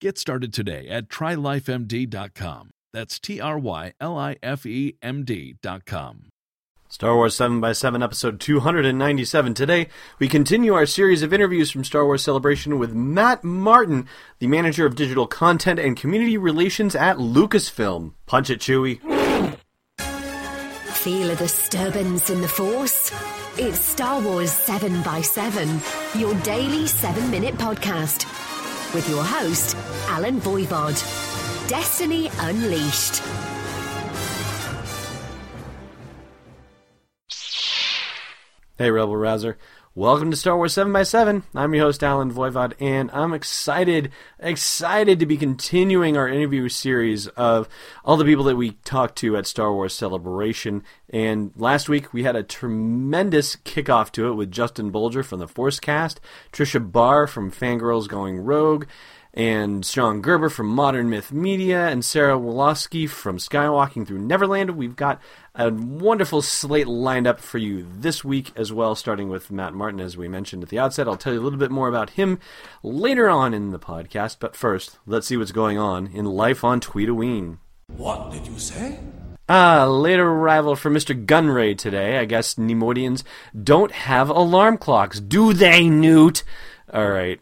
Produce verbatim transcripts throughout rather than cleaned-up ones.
Get started today at try life M D dot com. That's T R Y L I F E M D dot com. Star Wars seven by seven, episode two hundred ninety-seven. Today, we continue our series of interviews from Star Wars Celebration with Matt Martin, the manager of digital content and community relations at Lucasfilm. Punch it, Chewie. Feel a disturbance in the Force? It's Star Wars seven by seven, your daily seven-minute podcast, with your host, Alan Voivod. Destiny Unleashed. Hey, Rebel Rouser. Welcome to Star Wars seven by seven. I'm your host, Alan Voivod, and I'm excited, excited to be continuing our interview series of all the people that we talked to at Star Wars Celebration. And last week, we had a tremendous kickoff to it with Justin Bulger from the Force Cast, Trisha Barr from Fangirls Going Rogue, and Sean Gerber from Modern Myth Media, and Sarah Woloski from Skywalking Through Neverland. We've got a wonderful slate lined up for you this week as well, starting with Matt Martin, as we mentioned at the outset. I'll tell you a little bit more about him later on in the podcast, but first, let's see what's going on in life on Tweedoween. What did you say? Ah, late arrival for Mister Gunray today. I guess Neimoidians don't have alarm clocks, do they, Newt? All right.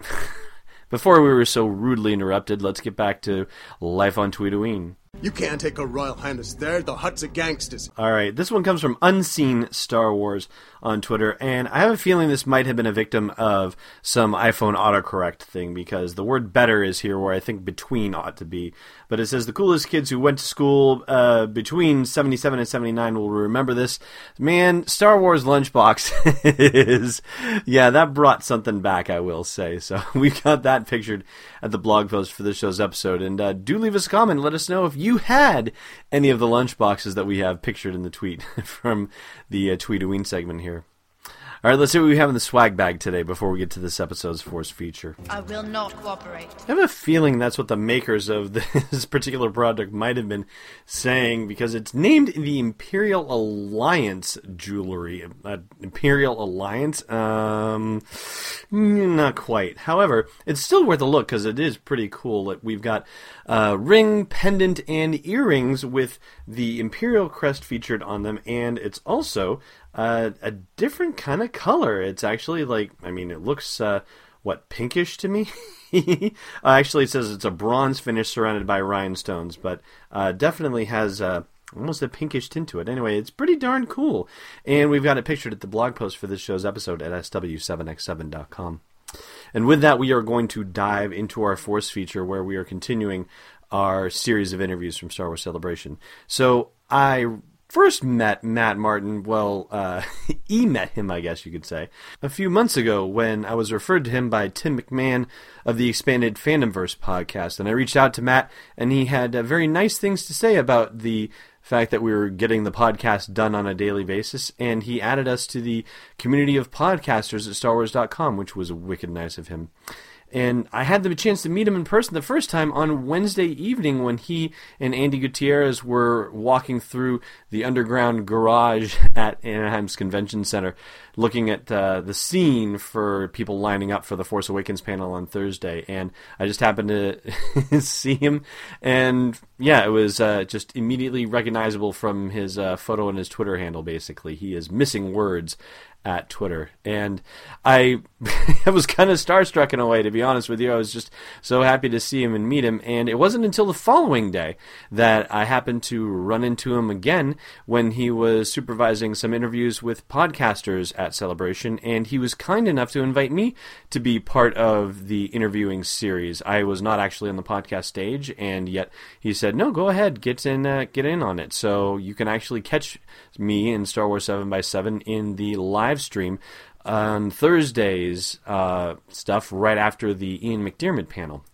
Before we were so rudely interrupted, let's get back to life on Tweedoween. You can't take a Royal Highness there. The Hutt's of gangsters. All right, this one comes from Unseen Star Wars on Twitter, and I have a feeling this might have been a victim of some iPhone autocorrect thing, because the word better is here where I think between ought to be. But it says, the coolest kids who went to school uh, between seventy-seven and seventy-nine will remember this. Man, Star Wars Lunchbox is... Yeah, that brought something back, I will say. So we got that pictured at the blog post for this show's episode. And uh, do leave us a comment. Let us know if you had any of the lunchboxes that we have pictured in the tweet from the uh, Tweedoween segment here. All right, let's see what we have in the swag bag today before we get to this episode's Force feature. I will not cooperate. I have a feeling that's what the makers of this particular product might have been saying, because it's named the Imperial Alliance Jewelry. Uh, Imperial Alliance? Um, not quite. However, it's still worth a look because it is pretty cool. We've got uh, ring, pendant, and earrings with the Imperial crest featured on them, and it's also... Uh, a different kind of color. It's actually like, I mean, it looks, uh, what, pinkish to me? uh, actually, it says it's a bronze finish surrounded by rhinestones, but uh, definitely has uh, almost a pinkish tint to it. Anyway, it's pretty darn cool. And we've got it pictured at the blog post for this show's episode at S W seven X seven dot com. And with that, we are going to dive into our Force feature, where we are continuing our series of interviews from Star Wars Celebration. So I... First met Matt Martin, well, uh, e-met him, I guess you could say, a few months ago when I was referred to him by Tim McMahon of the Expanded Fandomverse podcast. And I reached out to Matt, and he had uh, very nice things to say about the fact that we were getting the podcast done on a daily basis. And he added us to the community of podcasters at Star Wars dot com, which was wicked nice of him. And I had the chance to meet him in person the first time on Wednesday evening when he and Andy Gutierrez were walking through the underground garage at Anaheim's Convention Center, looking at uh, the scene for people lining up for the Force Awakens panel on Thursday. And I just happened to see him. And, yeah, it was uh, just immediately recognizable from his uh, photo and his Twitter handle, basically. He is missing words at Twitter. And I, I was kind of starstruck in a way, to be honest with you. I was just so happy to see him and meet him. And it wasn't until the following day that I happened to run into him again when he was supervising some interviews with podcasters at Celebration. And he was kind enough to invite me to be part of the interviewing series. I was not actually on the podcast stage, and yet he said, no, go ahead, get in, uh, get in on it. So you can actually catch me in Star Wars seven by seven in the live stream on Thursday's uh, stuff right after the Ian McDiarmid panel.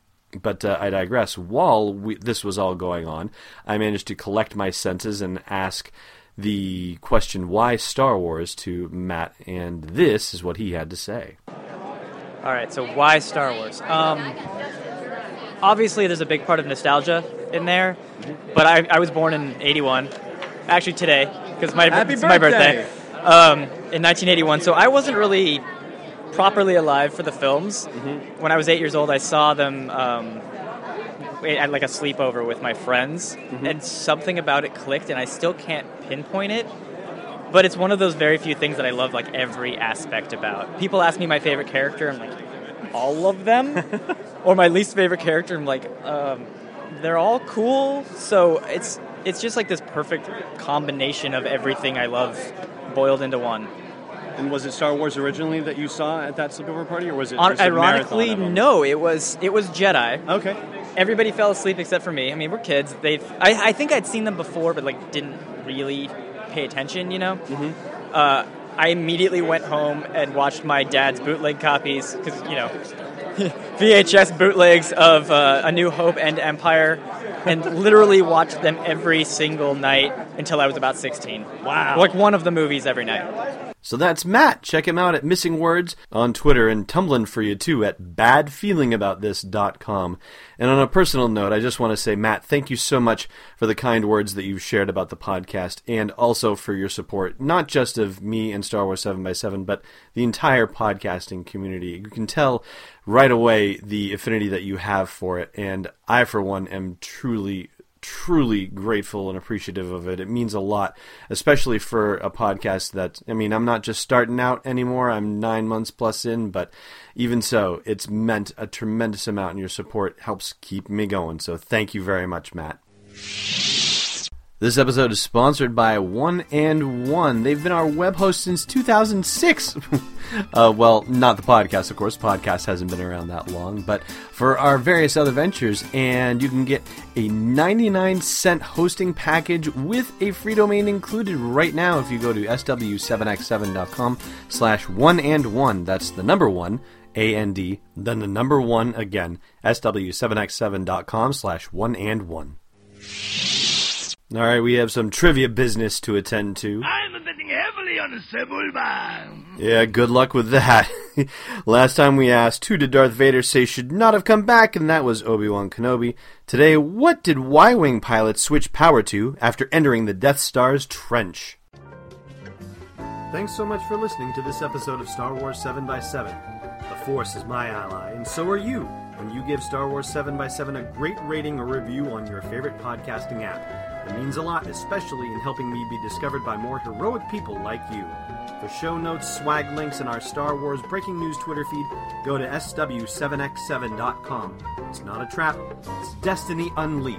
But uh, I digress. While we, this was all going on, I managed to collect my senses and ask the question, why Star Wars, to Matt, and this is what he had to say. All right, so why Star Wars? Um, obviously, there's a big part of nostalgia in there, but I, I was born in eighty-one, actually today, because my, it's my birthday. Um, in nineteen eighty-one, so I wasn't really properly alive for the films. Mm-hmm. When I was eight years old, I saw them um, at like a sleepover with my friends, mm-hmm. and something about it clicked, and I still can't pinpoint it, but it's one of those very few things that I love like every aspect about. People ask me my favorite character, I'm like, all of them? Or my least favorite character, I'm like, um, they're all cool, so it's it's just like this perfect combination of everything I love boiled into one. And was it Star Wars originally that you saw at that sleepover party, or was it? On, ironically, no. It was it was Jedi. Okay. Everybody fell asleep except for me. I mean, we're kids. They, I, I think I'd seen them before, but like didn't really pay attention. You know. Mm-hmm. Uh, I immediately went home and watched my dad's bootleg copies, because you know, V H S bootlegs of uh, A New Hope and Empire, and literally watched them every single night until I was about sixteen. Wow. Like one of the movies every night. So that's Matt. Check him out at Missing Words on Twitter, and tumbling for you too at bad feeling about this dot com. And on a personal note, I just want to say, Matt, thank you so much for the kind words that you've shared about the podcast, and also for your support, not just of me and Star Wars seven by seven, but the entire podcasting community. You can tell right away the affinity that you have for it, and I, for one, am truly truly grateful and appreciative of it. It means a lot, especially for a podcast that, I mean, I'm not just starting out anymore. I'm nine months plus in, but even so, it's meant a tremendous amount, and your support helps keep me going. So thank you very much, Matt. This episode is sponsored by One and One. They've been our web host since two thousand six. uh, well, not the podcast, of course. Podcast hasn't been around that long, but for our various other ventures. And you can get a ninety-nine cent hosting package with a free domain included right now if you go to S W seven X seven dot com slash one and one. That's the number one, A N D, then the number one again, S W seven X seven dot com slash one and one. All right, we have some trivia business to attend to. I'm betting heavily on the Sebulba. Yeah, good luck with that. Last time we asked, who did Darth Vader say should not have come back? And that was Obi-Wan Kenobi. Today, what did Y-Wing pilots switch power to after entering the Death Star's trench? Thanks so much for listening to this episode of Star Wars seven by seven. The Force is my ally, and so are you, when you give Star Wars seven by seven a great rating or review on your favorite podcasting app. It means a lot, especially in helping me be discovered by more heroic people like you. For show notes, swag links, and our Star Wars breaking news Twitter feed, go to S W seven X seven dot com. It's not a trap. It's Destiny Unleashed.